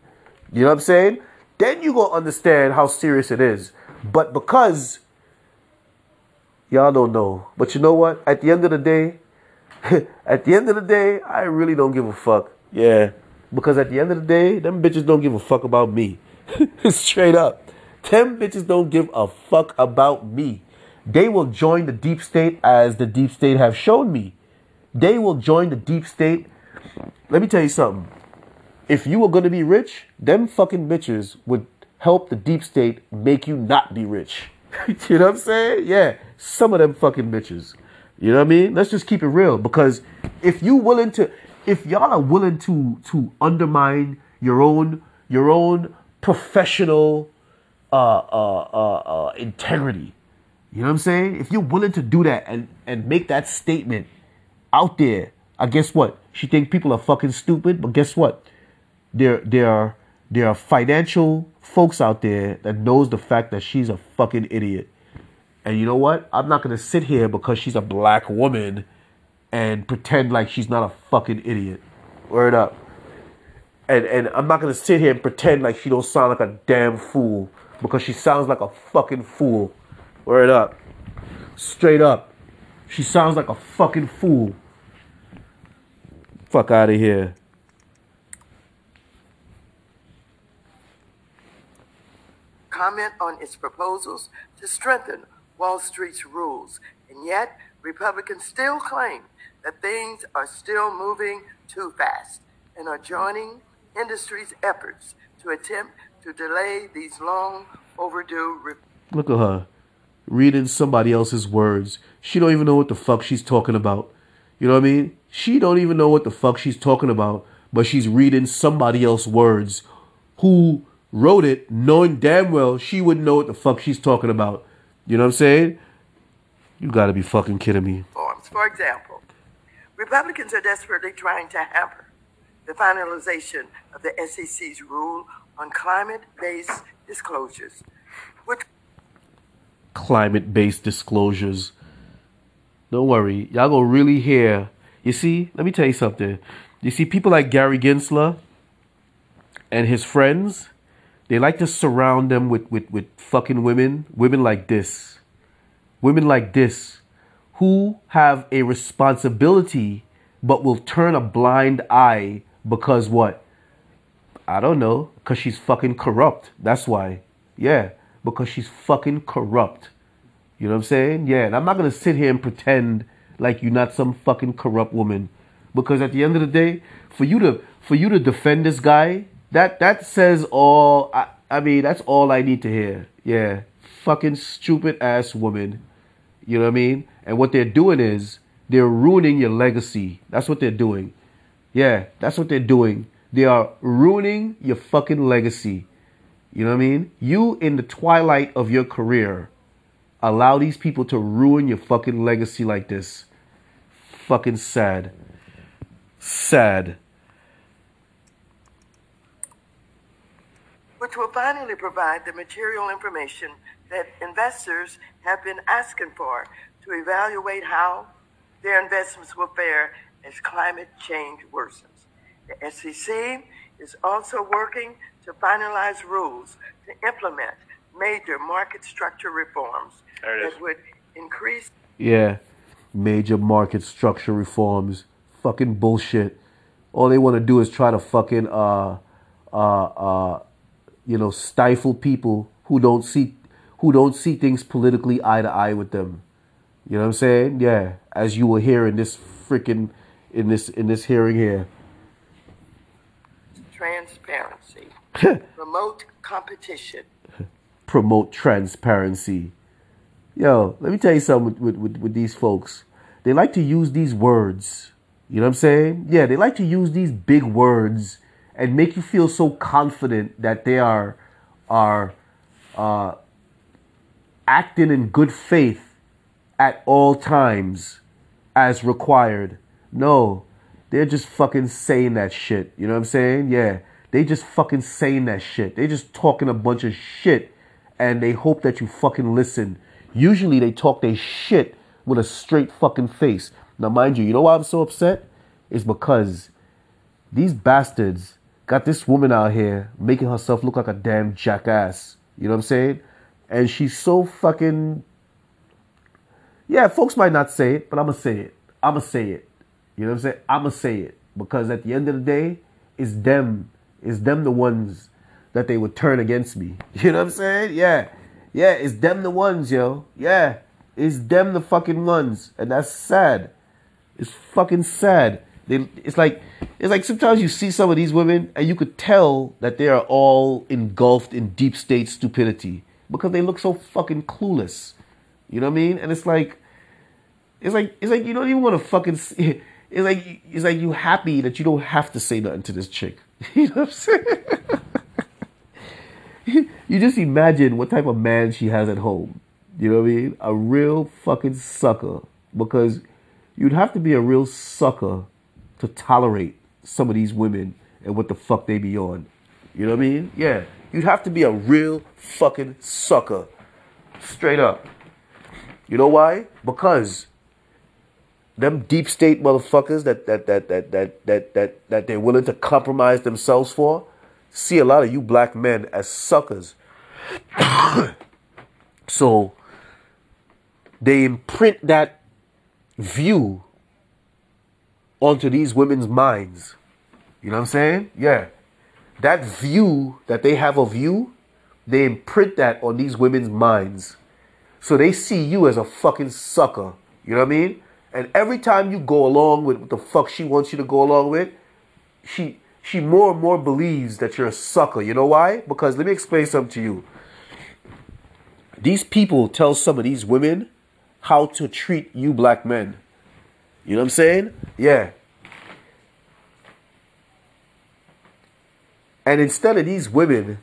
You know what I'm saying? Then you're going to understand how serious it is. But because y'all don't know. But you know what? At the end of the day, at the end of the day, I really don't give a fuck. Yeah. Because at the end of the day, them bitches don't give a fuck about me. Straight up. Them bitches don't give a fuck about me. They will join the deep state as the deep state have shown me. They will join the deep state. Let me tell you something. If you were going to be rich, them fucking bitches would help the deep state make you not be rich. You know what I'm saying? Yeah, some of them fucking bitches. You know what I mean? Let's just keep it real. Because if you willing to, if y'all are willing to to undermine your own your own professional uh, uh, uh, uh, integrity, you know what I'm saying? If you're willing to do that and and make that statement out there, I guess what? She think people are fucking stupid, but guess what? There, there are there are financial folks out there that knows the fact that she's a fucking idiot. And you know what? I'm not gonna sit here because she's a black woman and pretend like she's not a fucking idiot. Word up. And and I'm not gonna sit here and pretend like she don't sound like a damn fool, because she sounds like a fucking fool. Word up. Straight up. She sounds like a fucking fool. Fuck out of here. Comment on its proposals to strengthen Wall Street's rules. And yet, Republicans still claim that things are still moving too fast and are joining industry's efforts to attempt to delay these long overdue reforms. Look at her, reading somebody else's words. She don't even know what the fuck she's talking about. You know what I mean? She don't even know what the fuck she's talking about, but she's reading somebody else's words who wrote it knowing damn well she wouldn't know what the fuck she's talking about. You know what I'm saying? You gotta be fucking kidding me. For example, Republicans are desperately trying to hamper the finalization of the S E C's rule on climate-based disclosures. Which climate-based disclosures. Don't worry, y'all gonna really hear. You see, let me tell you something. You see, people like Gary Gensler and his friends, they like to surround them with, with, with fucking women. Women like this. Women like this. Who have a responsibility but will turn a blind eye because what? I don't know. Because she's fucking corrupt. That's why. Yeah. Because she's fucking corrupt. You know what I'm saying? Yeah. And I'm not going to sit here and pretend like you're not some fucking corrupt woman. Because at the end of the day, for you to for you to defend this guy, that, that says all. I, I mean, that's all I need to hear. Yeah. Fucking stupid ass woman. You know what I mean? And what they're doing is they're ruining your legacy. That's what they're doing. Yeah, that's what they're doing. They are ruining your fucking legacy. You know what I mean? You, in the twilight of your career, allow these people to ruin your fucking legacy like this. Fucking sad. Sad. Which will finally provide the material information that investors have been asking for to evaluate how their investments will fare as climate change worsens. The S E C is also working to finalize rules to implement major market structure reforms that would increase... Yeah, major market structure reforms. Fucking bullshit. All they want to do is try to fucking, uh, uh, uh, you know, stifle people who don't see, who don't see things politically eye to eye with them. You know what I'm saying? Yeah, as you will hear in this freaking, in this in this hearing here. Transparency. Promote competition. Promote transparency. Yo, let me tell you something with, with, with these folks. They like to use these words. You know what I'm saying? Yeah, they like to use these big words and make you feel so confident that they are, are uh, acting in good faith at all times as required. No, they're just fucking saying that shit. You know what I'm saying? Yeah, they just fucking saying that shit. They just talking a bunch of shit and they hope that you fucking listen. Usually they talk their shit with a straight fucking face. Now, mind you, you know why I'm so upset? It's because these bastards got this woman out here making herself look like a damn jackass. You know what I'm saying? And she's so fucking... Yeah, folks might not say it, but I'm going to say it. I'm going to say it. You know what I'm saying? I'm going to say it. Because at the end of the day, it's them. It's them the ones that they would turn against me. You know what I'm saying? Yeah. Yeah, it's them the ones, yo. Yeah. It's them the fucking ones. And that's sad. It's fucking sad. They, it's like, it's like sometimes you see some of these women and you could tell that they are all engulfed in deep state stupidity. Because they look so fucking clueless. You know what I mean? And it's like, it's like, it's like you don't even want to fucking, see. It's like, it's like you happy that you don't have to say nothing to this chick. You know what I'm saying? You just imagine what type of man she has at home. You know what I mean? A real fucking sucker. Because you'd have to be a real sucker to tolerate some of these women and what the fuck they be on. You know what I mean? Yeah. You'd have to be a real fucking sucker. Straight up. You know why? Because them deep state motherfuckers that that that that that that that that they're willing to compromise themselves for, see a lot of you black men as suckers. So they imprint that view onto these women's minds. You know what I'm saying? Yeah. That view that they have of you, they imprint that on these women's minds. So they see you as a fucking sucker. You know what I mean? And every time you go along with what the fuck she wants you to go along with, she she more and more believes that you're a sucker. You know why? Because let me explain something to you. These people tell some of these women how to treat you black men. You know what I'm saying? Yeah. And instead of these women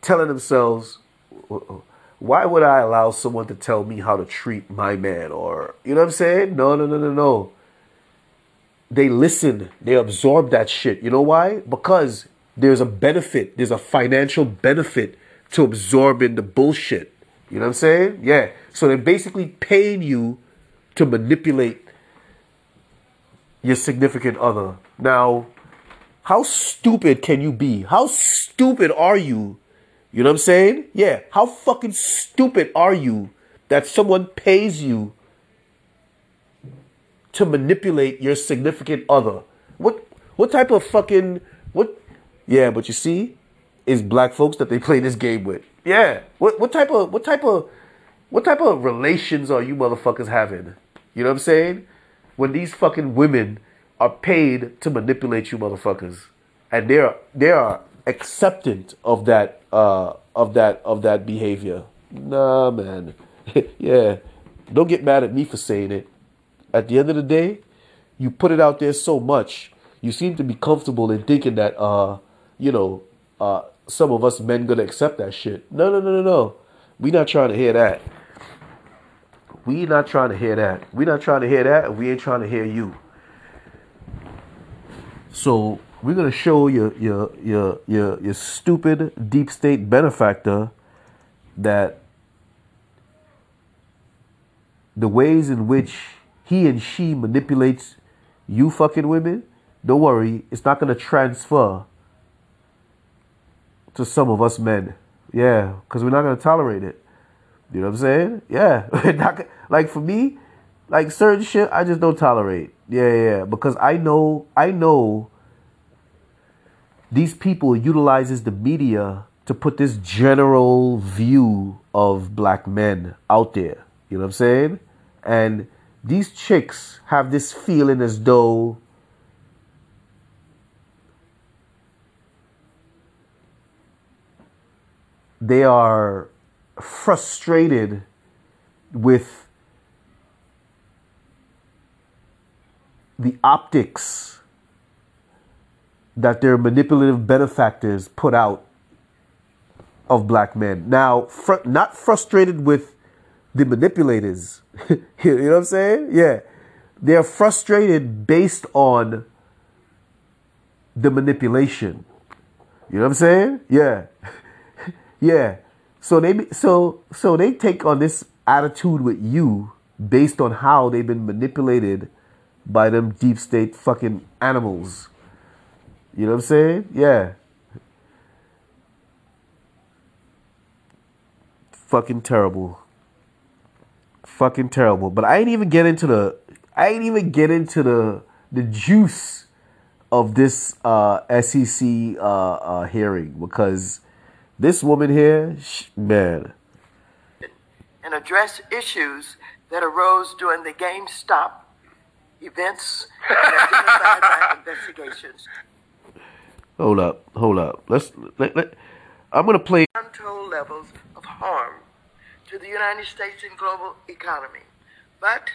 telling themselves, why would I allow someone to tell me how to treat my man? Or, you know what I'm saying? No, no, no, no, no. They listen. They absorb that shit. You know why? Because there's a benefit. There's a financial benefit to absorbing the bullshit. You know what I'm saying? Yeah. So they're basically paying you to manipulate your significant other. Now, how stupid can you be? How stupid are you? You know what I'm saying? Yeah. How fucking stupid are you that someone pays you to manipulate your significant other? What what type of fucking... what? Yeah, but you see, it's black folks that they play this game with. Yeah. What what type of... What type of... What type of relations are you motherfuckers having? You know what I'm saying? When these fucking women are paid to manipulate you motherfuckers. And they're... They are acceptant of that... Uh, of that of that behavior. Nah, man. Yeah. Don't get mad at me for saying it. At the end of the day, you put it out there so much. You seem to be comfortable in thinking that, uh, you know, uh, some of us men gonna accept that shit. No, no, no, no, no. We not trying to hear that. We not trying to hear that. We not trying to hear that, and we ain't trying to hear you. So we're gonna show your your your your your stupid deep state benefactor that the ways in which he and she manipulates you fucking women, don't worry, it's not gonna transfer to some of us men. Yeah, because we're not gonna tolerate it. You know what I'm saying? Yeah. Not, like for me, like certain shit I just don't tolerate. Yeah, yeah, because I know I know these people utilizes the media to put this general view of black men out there. You know what I'm saying? And these chicks have this feeling as though they are frustrated with the optics that their manipulative benefactors put out of black men. Now, fr- not frustrated with the manipulators. You know what I'm saying? Yeah. They're frustrated based on the manipulation. You know what I'm saying? Yeah. Yeah. So they so so they take on this attitude with you based on how they've been manipulated by them deep state fucking animals. You know what I'm saying? Yeah. Fucking terrible. Fucking terrible. But I ain't even get into the I ain't even get into the the juice of this uh, S E C uh, uh, hearing, because this woman here, sh- man. And address issues that arose during the GameStop events and identified by investigations. Hold up, hold up. Let's. Let, let, I'm gonna play. Untold levels of harm to the United States and global economy, but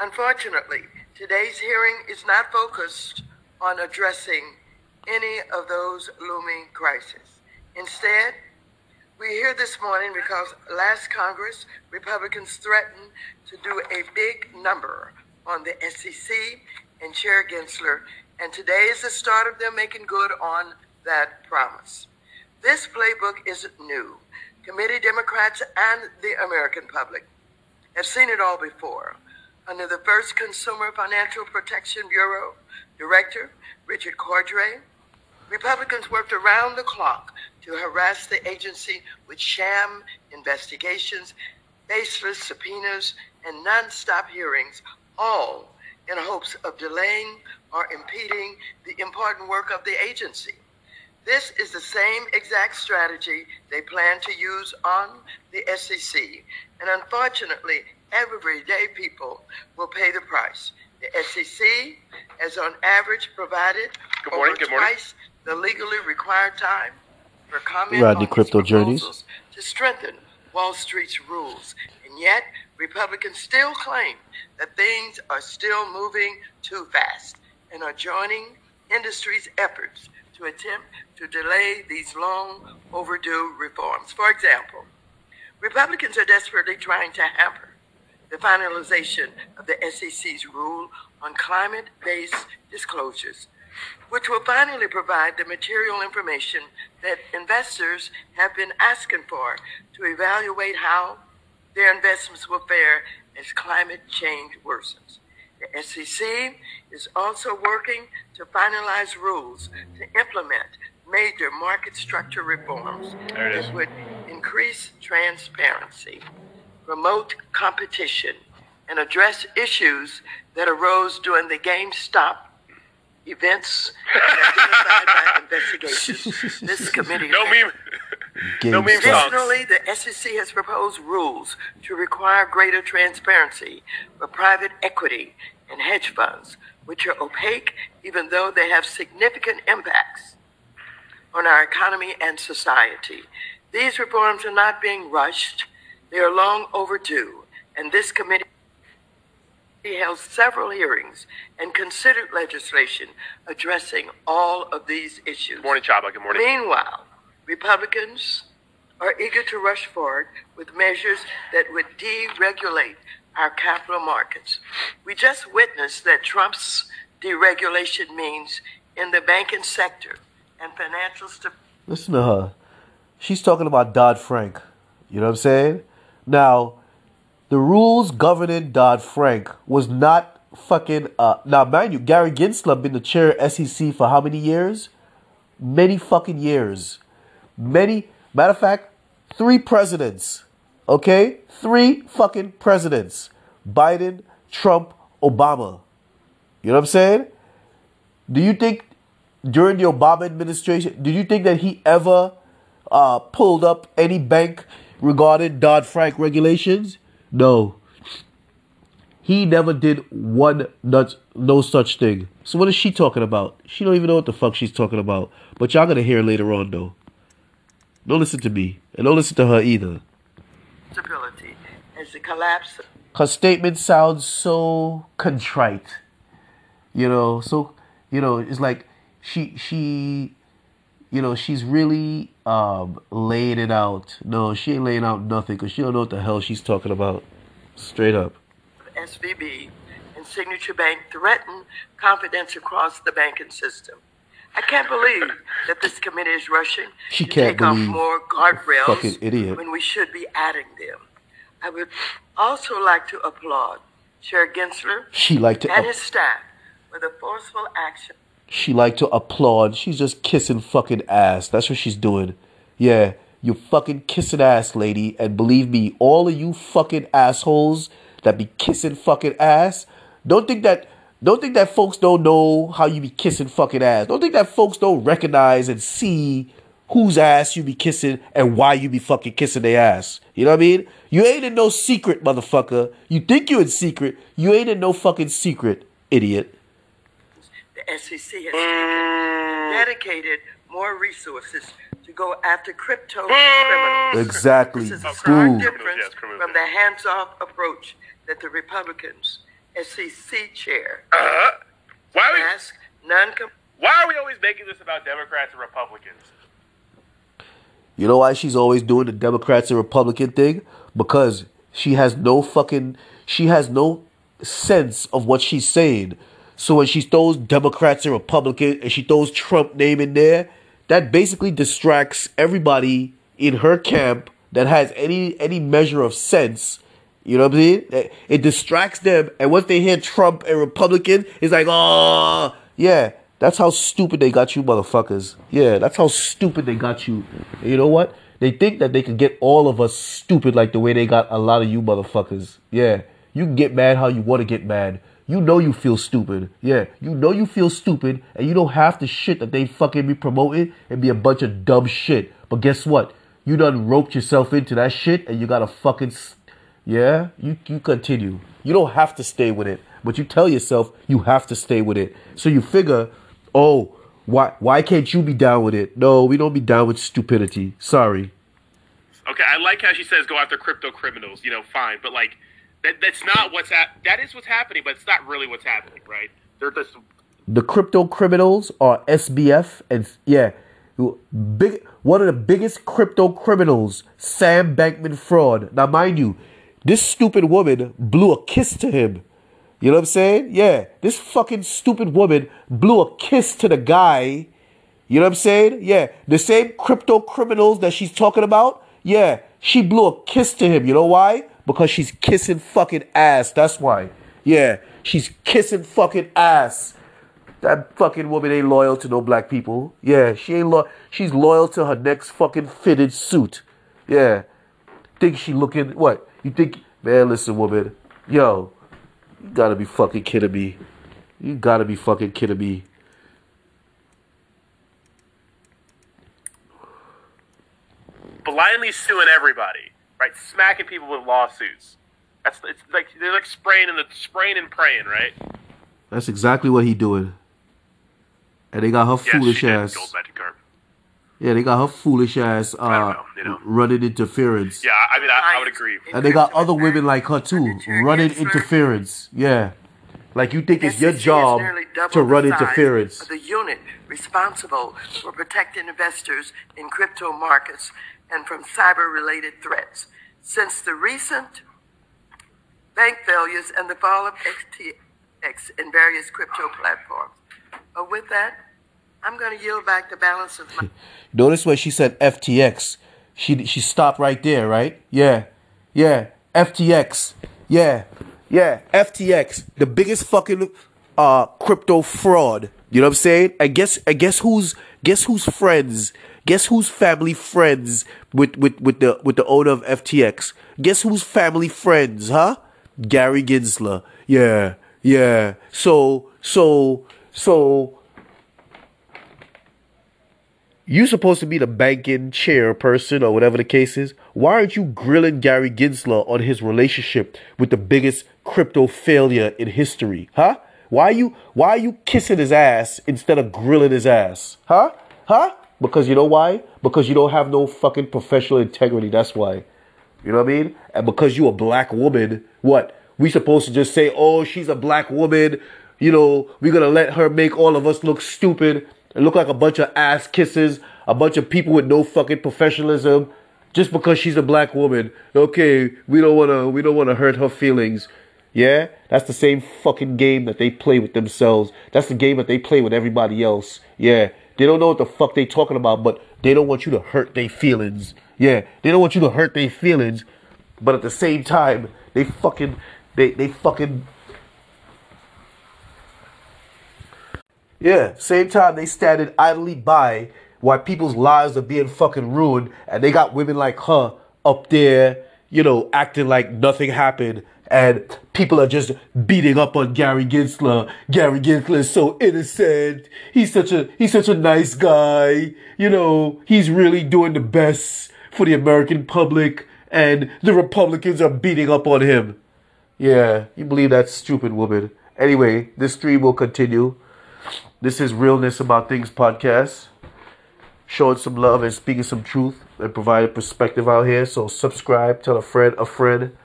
unfortunately, today's hearing is not focused on addressing any of those looming crises. Instead, we're here this morning because last Congress, Republicans threatened to do a big number on the S E C and Chair Gensler. And today is the start of them making good on that promise. This playbook isn't new. Committee Democrats and the American public have seen it all before. under the first Consumer Financial Protection Bureau Director, Richard Cordray, Republicans worked around the clock to harass the agency with sham investigations, baseless subpoenas, and nonstop hearings, all in hopes of delaying or impeding the important work of the agency. This is the same exact strategy they plan to use on the S E C, and unfortunately, everyday people will pay the price. The S E C has on average provided good morning, over good twice morning. the legally required time for comment Rodney on Crypto Journeys to strengthen Wall Street's rules, and yet Republicans still claim that things are still moving too fast and are joining industry's efforts to attempt to delay these long overdue reforms. For example, Republicans are desperately trying to hamper the finalization of the S E C's rule on climate-based disclosures, which will finally provide the material information that investors have been asking for to evaluate how their investments will fare as climate change worsens. The S E C is also working to finalize rules to implement major market structure reforms that would increase transparency, promote competition, and address issues that arose during the GameStop events identified by investigations. This committee... No meme. No meme Additionally, songs. The S E C has proposed rules to require greater transparency for private equity and hedge funds, which are opaque even though they have significant impacts on our economy and society. These reforms are not being rushed. They are long overdue, and this committee held several hearings and considered legislation addressing all of these issues. Good morning, Chaba. Good morning. Meanwhile, Republicans are eager to rush forward with measures that would deregulate our capital markets. We just witnessed that Trump's deregulation means in the banking sector and financial stability. Listen to her. She's talking about Dodd-Frank. You know what I'm saying? Now, the rules governing Dodd-Frank was not fucking... Uh, now, mind you, Gary Gensler been the chair of S E C for how many years? Many fucking years. Many... Matter of fact, three presidents. Okay? Three fucking presidents. Biden, Trump, Obama. You know what I'm saying? Do you think during the Obama administration... Do you think that he ever uh, pulled up any bank regarding Dodd-Frank regulations? No. He never did one nuts, no such thing. So what is she talking about? She don't even know what the fuck she's talking about. But y'all gonna hear later on, though. Don't listen to me. And don't listen to her either. Stability as the collapse. Her statement sounds so contrite. You know, so, you know, it's like she, she, you know, she's really... Um, laying it out. No, she ain't laying out nothing because she don't know what the hell she's talking about. Straight up. S V B and Signature Bank threaten confidence across the banking system. I can't believe that this committee is rushing she to can't take off more guardrails fucking idiot. when we should be adding them. I would also like to applaud Chair Gensler she liked to and his staff for the forceful action. She like to applaud. She's just kissing fucking ass. That's what she's doing. Yeah, you fucking kissing ass, lady. And believe me, all of you fucking assholes that be kissing fucking ass, don't think that don't think that folks don't know how you be kissing fucking ass. Don't think that folks don't recognize and see whose ass you be kissing and why you be fucking kissing their ass. You know what I mean? You ain't in no secret, motherfucker. You think you in secret. You ain't in no fucking secret, idiot. S E C has mm. dedicated more resources to go after crypto mm. criminals. Exactly. This is a stark difference yes, from the hands-off approach that the Republicans, S E C chair, uh-huh. Why are ask we, non Why are we always making this about Democrats and Republicans? You know why she's always doing the Democrats and Republican thing? Because she has no fucking, she has no sense of what she's saying. So when she throws Democrats and Republicans and she throws Trump name in there, that basically distracts everybody in her camp that has any any measure of sense You know what I'm saying? It, it distracts them. And once they hear Trump and Republican, it's like, oh, yeah, that's how stupid they got you, motherfuckers. Yeah, that's how stupid they got you. And you know what? They think that they can get all of us stupid like the way they got a lot of you motherfuckers. Yeah, you can get mad how you want to get mad. You know you feel stupid. Yeah, you know you feel stupid, and you know half the shit that they fucking be promoting and be a bunch of dumb shit. But guess what? You done roped yourself into that shit, and you gotta fucking... St- yeah, you, you continue. You don't have to stay with it, but you tell yourself you have to stay with it. So you figure, oh, why why can't you be down with it? No, we don't be down with stupidity. Sorry. Okay, I like how she says go after crypto criminals. You know, fine, but like... That, that's not what's hap- that is what's happening, but it's not really what's happening, right? They're just the crypto criminals are S B F and yeah, big one of the biggest crypto criminals, Sam Bankman-Fried. Now, mind you, this stupid woman blew a kiss to him. You know what I'm saying? Yeah, this fucking stupid woman blew a kiss to the guy. You know what I'm saying? Yeah, the same crypto criminals that she's talking about. Yeah, she blew a kiss to him. You know why? Because she's kissing fucking ass. That's why. Yeah. She's kissing fucking ass. That fucking woman ain't loyal to no black people. Yeah. She ain't lo- She's loyal to her next fucking fitted suit. Yeah. Think she looking... What? You think... Man, listen, woman. Yo. You gotta be fucking kidding me. You gotta be fucking kidding me. Blindly suing everybody. Right, smacking people with lawsuits. That's it's like they're like spraying and the spraying and praying, right? That's exactly what he doing. And they got her yeah, foolish she ass. Gold magic carp. Yeah, they got her foolish ass uh, I don't know, you know. running interference. Yeah, I mean, I, I would agree. And they got other women like her too, running interference. Yeah, like you think it's your job to run interference. The unit responsible for protecting investors in crypto markets and from cyber-related threats. Since the recent bank failures and the fall of F T X in various crypto platforms. But with that, I'm going to yield back the balance of my... Notice where she said F T X. She she stopped right there, right? Yeah. Yeah. F T X. Yeah. Yeah. F T X. The biggest fucking uh, crypto fraud. You know what I'm saying? And guess, and guess who's, guess who's friends... Guess who's family friends with, with, with the with the owner of F T X? Guess who's family friends, huh? Gary Gensler. Yeah, yeah. So, so, so. You're supposed to be the banking chair person or whatever the case is. Why aren't you grilling Gary Gensler on his relationship with the biggest crypto failure in history, huh? Why are you why are you kissing his ass instead of grilling his ass, huh? Huh? Because you know why? Because you don't have no fucking professional integrity. That's why. You know what I mean? And because you a black woman, what? We supposed to just say, oh, she's a black woman. You know, we're going to let her make all of us look stupid and look like a bunch of ass kisses, a bunch of people with no fucking professionalism just because she's a black woman. Okay, we don't want to we don't want to hurt her feelings. Yeah? That's the same fucking game that they play with themselves. That's the game that they play with everybody else. Yeah. They don't know what the fuck they talking about, but they don't want you to hurt their feelings. Yeah, they don't want you to hurt their feelings, but at the same time, they fucking, they, they fucking, yeah, same time they standing idly by while people's lives are being fucking ruined, and they got women like her up there, you know, acting like nothing happened. And people are just beating up on Gary Gensler. Gary Gensler is so innocent. He's such a he's such a nice guy. You know, he's really doing the best for the American public. And the Republicans are beating up on him. Yeah, you believe that stupid woman. Anyway, this stream will continue. This is Realness About Things podcast. Showing some love and speaking some truth. And providing perspective out here. So subscribe, tell a friend, a friend.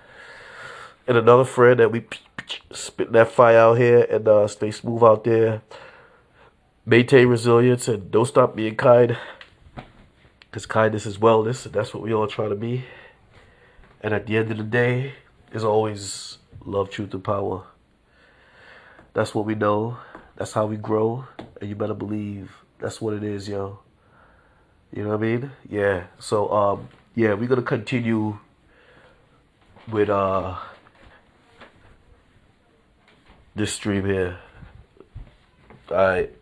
And another friend that we spit that fire out here and uh, stay smooth out there. Maintain resilience and don't stop being kind. Because kindness is wellness and that's what we all try to be. And at the end of the day, is always love, truth, and power. That's what we know. That's how we grow. And you better believe that's what it is, yo. You know what I mean? Yeah. So, um, yeah, we're going to continue with... uh. this stream here. All right.